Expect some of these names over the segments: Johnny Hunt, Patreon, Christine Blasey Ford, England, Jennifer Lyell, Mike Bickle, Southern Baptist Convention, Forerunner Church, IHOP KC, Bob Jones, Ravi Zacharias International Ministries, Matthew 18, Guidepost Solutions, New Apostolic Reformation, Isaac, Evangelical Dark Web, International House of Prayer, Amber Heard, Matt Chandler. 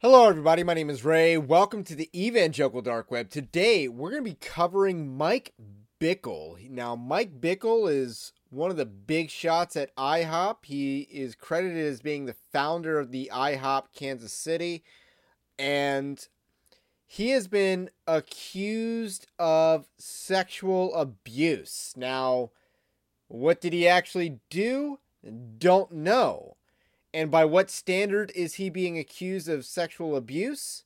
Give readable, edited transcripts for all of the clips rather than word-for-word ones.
Hello everybody, my name is Ray. Welcome to the Evangelical Dark Web. Today we're going to be covering Mike Bickle. Now Mike Bickle is one of the big shots at IHOP. He is credited as being the founder of the IHOP Kansas City. And he has been accused of sexual abuse. Now, what did he actually do? Don't know. And by what standard is he being accused of sexual abuse?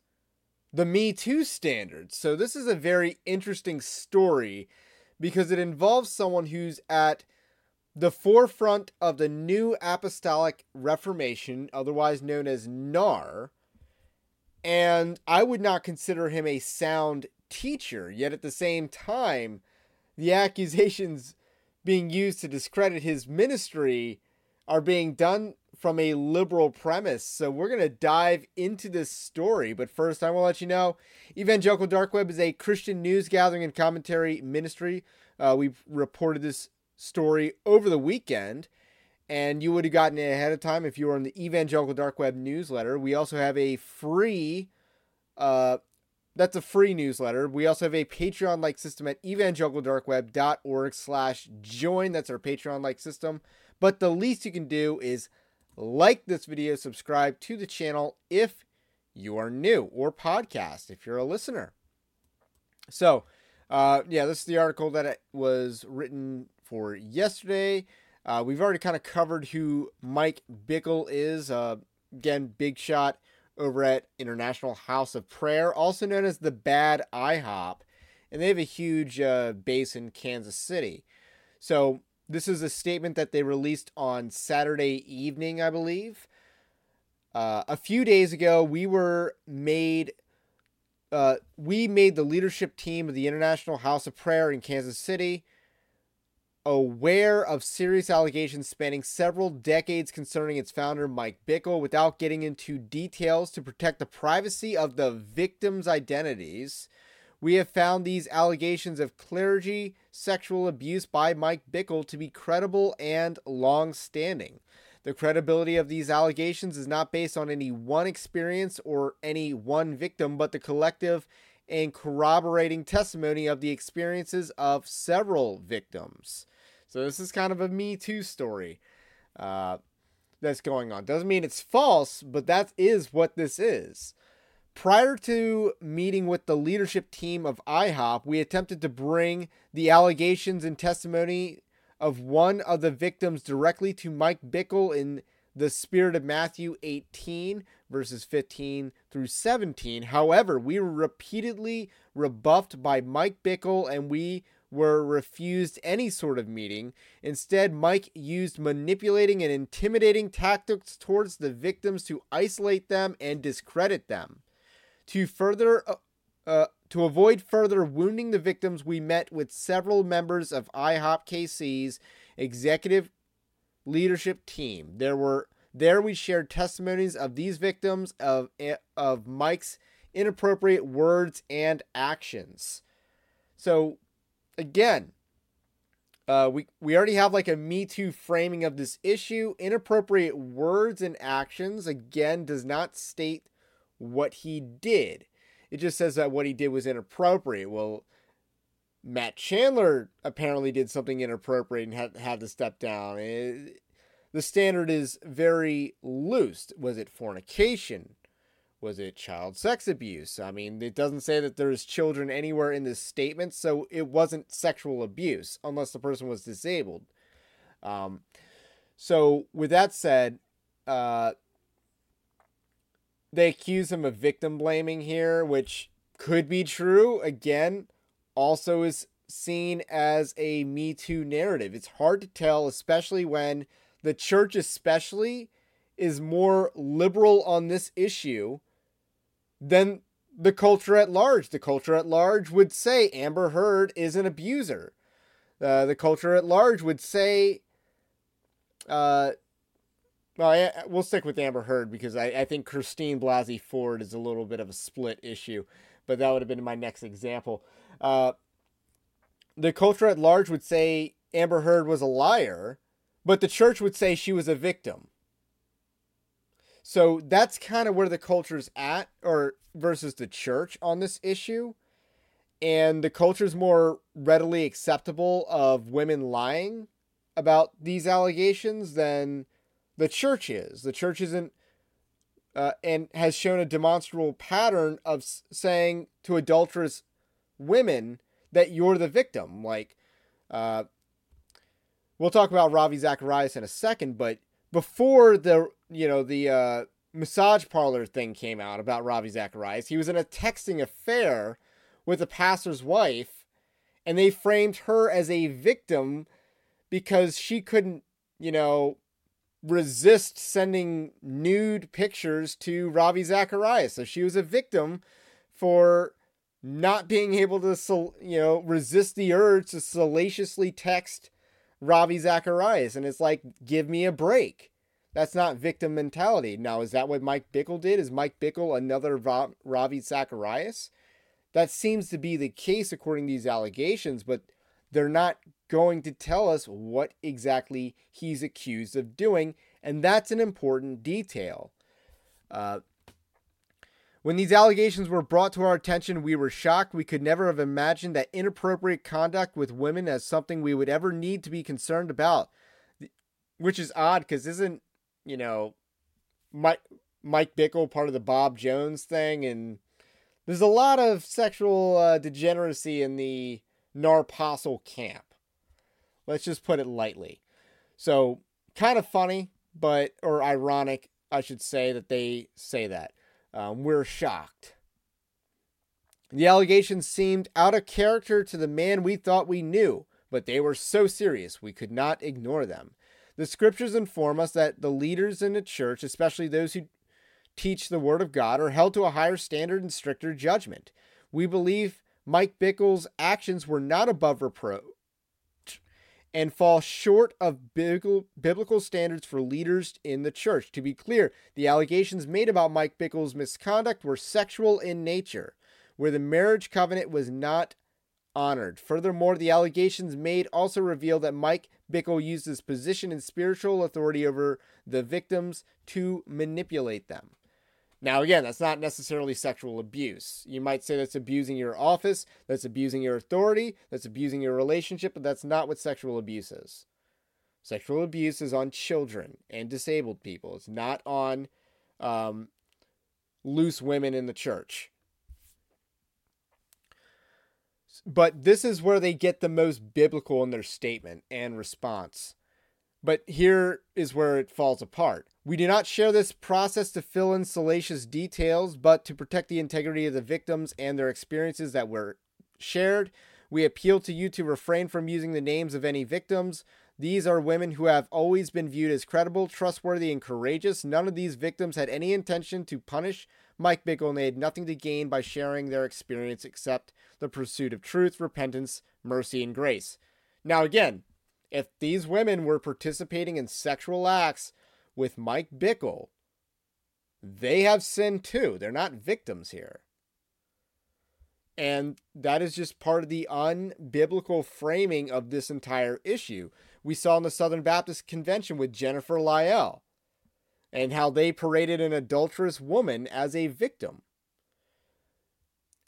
The Me Too standard. So this is a very interesting story because it involves someone who's at the forefront of the New Apostolic Reformation, otherwise known as NAR. And I would not consider him a sound teacher. Yet at the same time, the accusations being used to discredit his ministry are being done from a liberal premise. So we're going to dive into this story. But first, I will let you know, Evangelical Dark Web is a Christian news gathering and commentary ministry. We've reported this story over the weekend, and you would have gotten it ahead of time if you were in the Evangelical Dark Web newsletter. We also have a free, that's a free newsletter. We also have a Patreon-like system at EvangelicalDarkWeb.org/join. That's our Patreon-like system. But the least you can do is like this video, subscribe to the channel if you are new, or podcast if you're a listener. So, this is the article that was written for yesterday. We've already kind of covered who Mike Bickle is. Again, big shot over at International House of Prayer, also known as the Bad IHOP. And they have a huge base in Kansas City. So this is a statement that they released on Saturday evening, I believe. A few days ago, we made the leadership team of the International House of Prayer in Kansas City aware of serious allegations spanning several decades concerning its founder, Mike Bickle, without getting into details to protect the privacy of the victims' identities. We have found these allegations of clergy sexual abuse by Mike Bickle to be credible and long-standing. The credibility of these allegations is not based on any one experience or any one victim, but the collective and corroborating testimony of the experiences of several victims. So this is kind of a Me Too story that's going on. Doesn't mean it's false, but that is what this is. Prior to meeting with the leadership team of IHOP, we attempted to bring the allegations and testimony of one of the victims directly to Mike Bickle in the spirit of Matthew 18, verses 15 through 17. However, we were repeatedly rebuffed by Mike Bickle and we were refused any sort of meeting. Instead, Mike used manipulating and intimidating tactics towards the victims to isolate them and discredit them. To avoid further wounding the victims, we met with several members of IHOP KC's executive leadership team. We shared testimonies of these victims of Mike's inappropriate words and actions. So again, we already have like a Me Too framing of this issue. Inappropriate words and actions, again, does not state what he did. It just says that what he did was inappropriate. Well, Matt Chandler apparently did something inappropriate and had to step down. The standard is very loose. Was it fornication? Was it child sex abuse? I mean, it doesn't say that there's children anywhere in this statement, so it wasn't sexual abuse unless the person was disabled. So with that said, they accuse him of victim blaming here, which could be true. Again, also is seen as a Me Too narrative. It's hard to tell, especially when the church especially is more liberal on this issue than the culture at large. The culture at large would say Amber Heard is an abuser. The culture at large would say, we'll stick with Amber Heard because I think Christine Blasey Ford is a little bit of a split issue, but that would have been my next example. The culture at large would say Amber Heard was a liar, but the church would say she was a victim. So that's kind of where the culture's at, or versus the church on this issue. And the culture's more readily acceptable of women lying about these allegations than the church is. The church isn't, and has shown a demonstrable pattern of saying to adulterous women that you're the victim. Like, we'll talk about Ravi Zacharias in a second, but before the massage parlor thing came out about Ravi Zacharias, he was in a texting affair with a pastor's wife, and they framed her as a victim because she couldn't, resist sending nude pictures to Ravi Zacharias. So she was a victim for not being able to, resist the urge to salaciously text Ravi Zacharias. And it's like, give me a break. That's not victim mentality. Now, is that what Mike Bickle did? Is Mike Bickle another Ravi Zacharias? That seems to be the case according to these allegations, but they're not going to tell us what exactly he's accused of doing, and that's an important detail. When these allegations were brought to our attention, we were shocked. We could never have imagined that inappropriate conduct with women as something we would ever need to be concerned about, which is odd because isn't, Mike Bickle part of the Bob Jones thing, and there's a lot of sexual degeneracy in the Narpostle camp. Let's just put it lightly. So, kind of funny, or ironic, I should say, that they say that. We're shocked. The allegations seemed out of character to the man we thought we knew, but they were so serious we could not ignore them. The scriptures inform us that the leaders in the church, especially those who teach the word of God, are held to a higher standard and stricter judgment. We believe Mike Bickle's actions were not above reproach and fall short of biblical standards for leaders in the church. To be clear, the allegations made about Mike Bickle's misconduct were sexual in nature, where the marriage covenant was not honored. Furthermore, the allegations made also reveal that Mike Bickle used his position and spiritual authority over the victims to manipulate them. Now, again, that's not necessarily sexual abuse. You might say that's abusing your office, that's abusing your authority, that's abusing your relationship, but that's not what sexual abuse is. Sexual abuse is on children and disabled people. It's not on loose women in the church. But this is where they get the most biblical in their statement and response. But here is where it falls apart. We do not share this process to fill in salacious details, but to protect the integrity of the victims and their experiences that were shared. We appeal to you to refrain from using the names of any victims. These are women who have always been viewed as credible, trustworthy, and courageous. None of these victims had any intention to punish Mike Bickle, and they had nothing to gain by sharing their experience except the pursuit of truth, repentance, mercy, and grace. Now again, if these women were participating in sexual acts with Mike Bickle, they have sinned too. They're not victims here. And that is just part of the unbiblical framing of this entire issue. We saw in the Southern Baptist Convention with Jennifer Lyell and how they paraded an adulterous woman as a victim.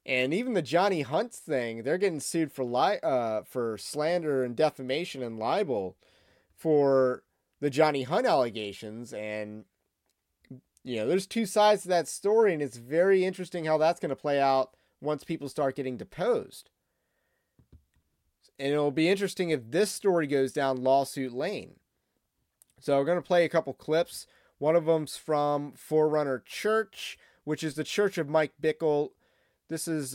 And even the Johnny Hunt thing, they're getting sued for slander and defamation and libel for the Johnny Hunt allegations. And, there's two sides to that story, and it's very interesting how that's going to play out once people start getting deposed. And it'll be interesting if this story goes down lawsuit lane. So we're going to play a couple clips. One of them's from Forerunner Church, which is the church of Mike Bickle. This is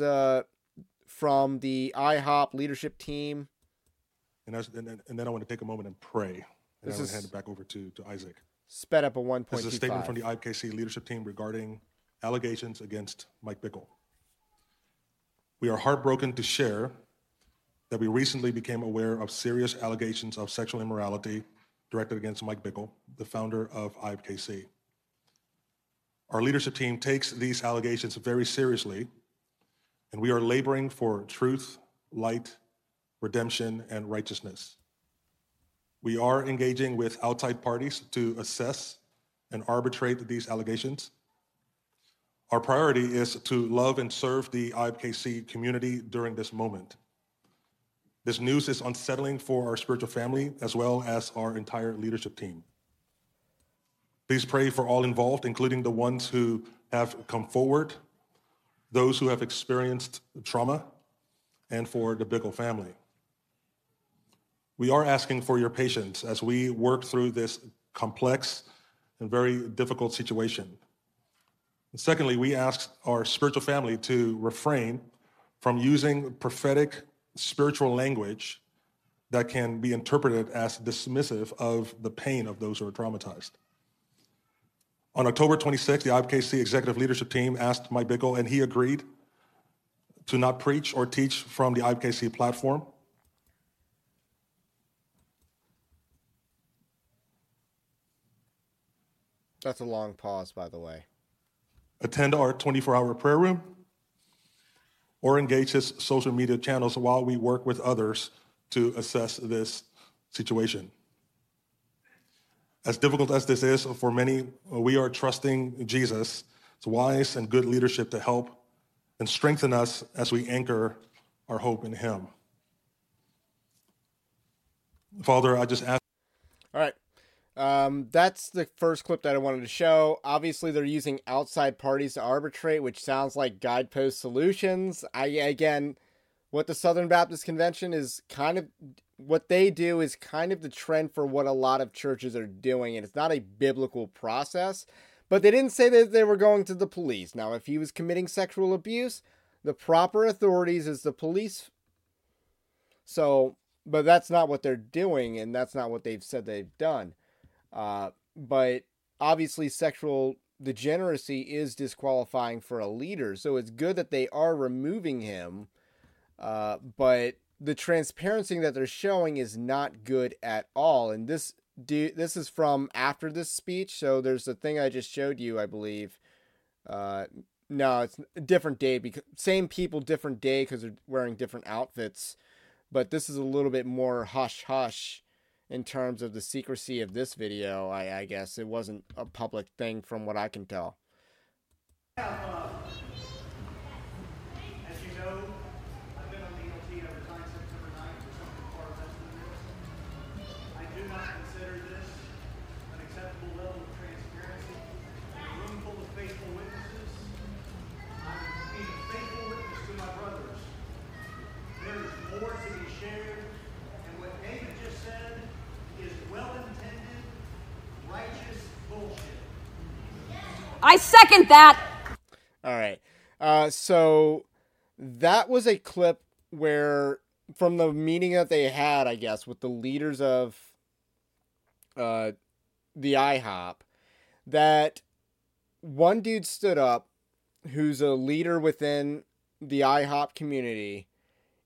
from the IHOP leadership team. And then I want to take a moment and pray. And I want to hand it back over to Isaac. Sped up a 1.25. This is a statement from the IBKC leadership team regarding allegations against Mike Bickle. We are heartbroken to share that we recently became aware of serious allegations of sexual immorality directed against Mike Bickle, the founder of IBKC. Our leadership team takes these allegations very seriously, and we are laboring for truth, light, redemption, and righteousness. We are engaging with outside parties to assess and arbitrate these allegations. Our priority is to love and serve the IBKC community during this moment. This news is unsettling for our spiritual family as well as our entire leadership team. Please pray for all involved, including the ones who have come forward, those who have experienced trauma, and for the Bickle family. We are asking for your patience as we work through this complex and very difficult situation. And secondly, we ask our spiritual family to refrain from using prophetic spiritual language that can be interpreted as dismissive of the pain of those who are traumatized. On October 26th, the IBKC executive leadership team asked Mike Bickle, and he agreed to not preach or teach from the IBKC platform. That's a long pause, by the way. Attend our 24-hour prayer room, or engage his social media channels while we work with others to assess this situation. As difficult as this is for many, we are trusting Jesus' wise and good leadership to help and strengthen us as we anchor our hope in him. Father, I just ask. All right. That's the first clip that I wanted to show. Obviously, they're using outside parties to arbitrate, which sounds like Guidepost Solutions. Again, what the Southern Baptist Convention is kind of, what they do is kind of the trend for what a lot of churches are doing, and it's not a biblical process. But they didn't say that they were going to the police. Now, if he was committing sexual abuse, the proper authorities is the police. So, but that's not what they're doing, and that's not what they've said they've done. But obviously sexual degeneracy is disqualifying for a leader. So it's good that they are removing him. But the transparency that they're showing is not good at all. And this is from after this speech. So there's the thing I just showed you, I believe. No, it's a different day, because same people, different day, because they're wearing different outfits, but this is a little bit more hush hush in terms of the secrecy of this video. I guess it wasn't a public thing from what I can tell. As you know, I've been on DLT ever since September 9th or something far less than this. I do not consider this an acceptable level of transparency. A room full of faithful witnesses. I'm being a faithful witness to my brothers. There is more to be shared, and what David just said is well-intended, righteous bullshit. I second that. All right. So that was a clip where, from the meeting that they had, I guess, with the leaders of the IHOP, that one dude stood up who's a leader within the IHOP community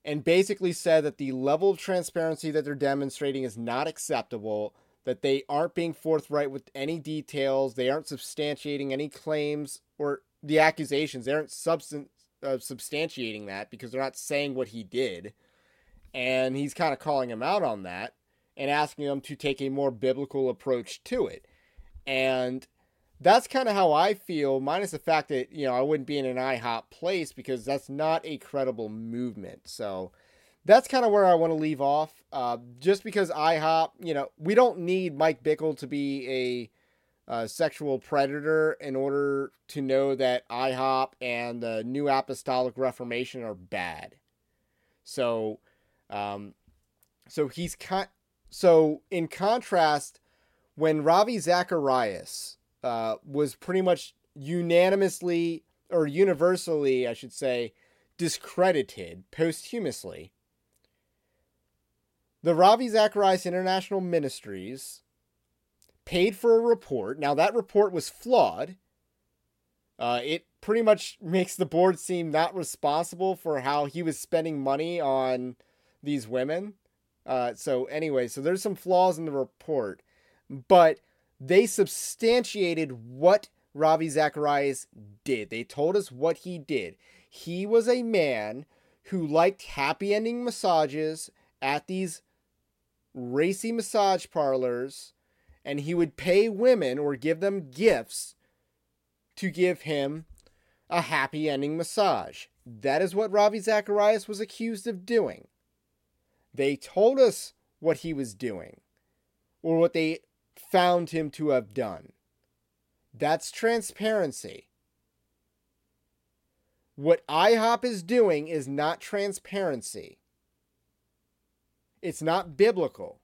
and basically said that the level of transparency that they're demonstrating is not acceptable, that they aren't being forthright with any details, they aren't substantiating any claims or the accusations, they aren't substantiating that because they're not saying what he did. And he's kind of calling him out on that and asking him to take a more biblical approach to it. And that's kind of how I feel, minus the fact that, you know, I wouldn't be in an IHOP place because that's not a credible movement. So that's kind of where I want to leave off. Just because IHOP, you know, we don't need Mike Bickle to be a sexual predator in order to know that IHOP and the New Apostolic Reformation are bad. So, so in contrast, when Ravi Zacharias was pretty much unanimously, or universally, I should say, discredited posthumously, the Ravi Zacharias International Ministries paid for a report. Now, that report was flawed. It pretty much makes the board seem not responsible for how he was spending money on these women. So there's some flaws in the report. But they substantiated what Ravi Zacharias did. They told us what he did. He was a man who liked happy ending massages at these racy massage parlors and he would pay women or give them gifts to give him a happy ending massage. That is what Ravi Zacharias was accused of doing. They told us what he was doing, or what they found him to have done. That's transparency. What IHOP is doing is not transparency. It's not biblical.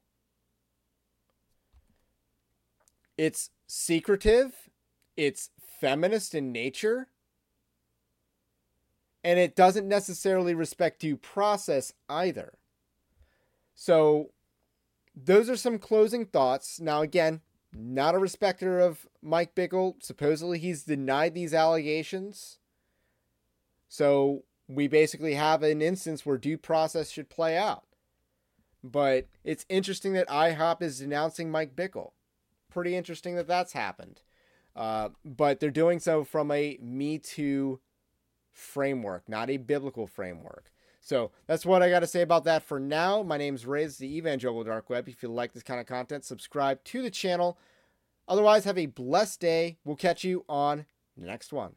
It's secretive. It's feminist in nature. And it doesn't necessarily respect due process either. So those are some closing thoughts. Now, again, not a respecter of Mike Bickle. Supposedly he's denied these allegations. So we basically have an instance where due process should play out. But it's interesting that IHOP is denouncing Mike Bickle. Pretty interesting that that's happened. But they're doing so from a Me Too framework, not a biblical framework. So that's what I got to say about that for now. My name's Ray, this is the Evangelical Dark Web. If you like this kind of content, subscribe to the channel. Otherwise, have a blessed day. We'll catch you on the next one.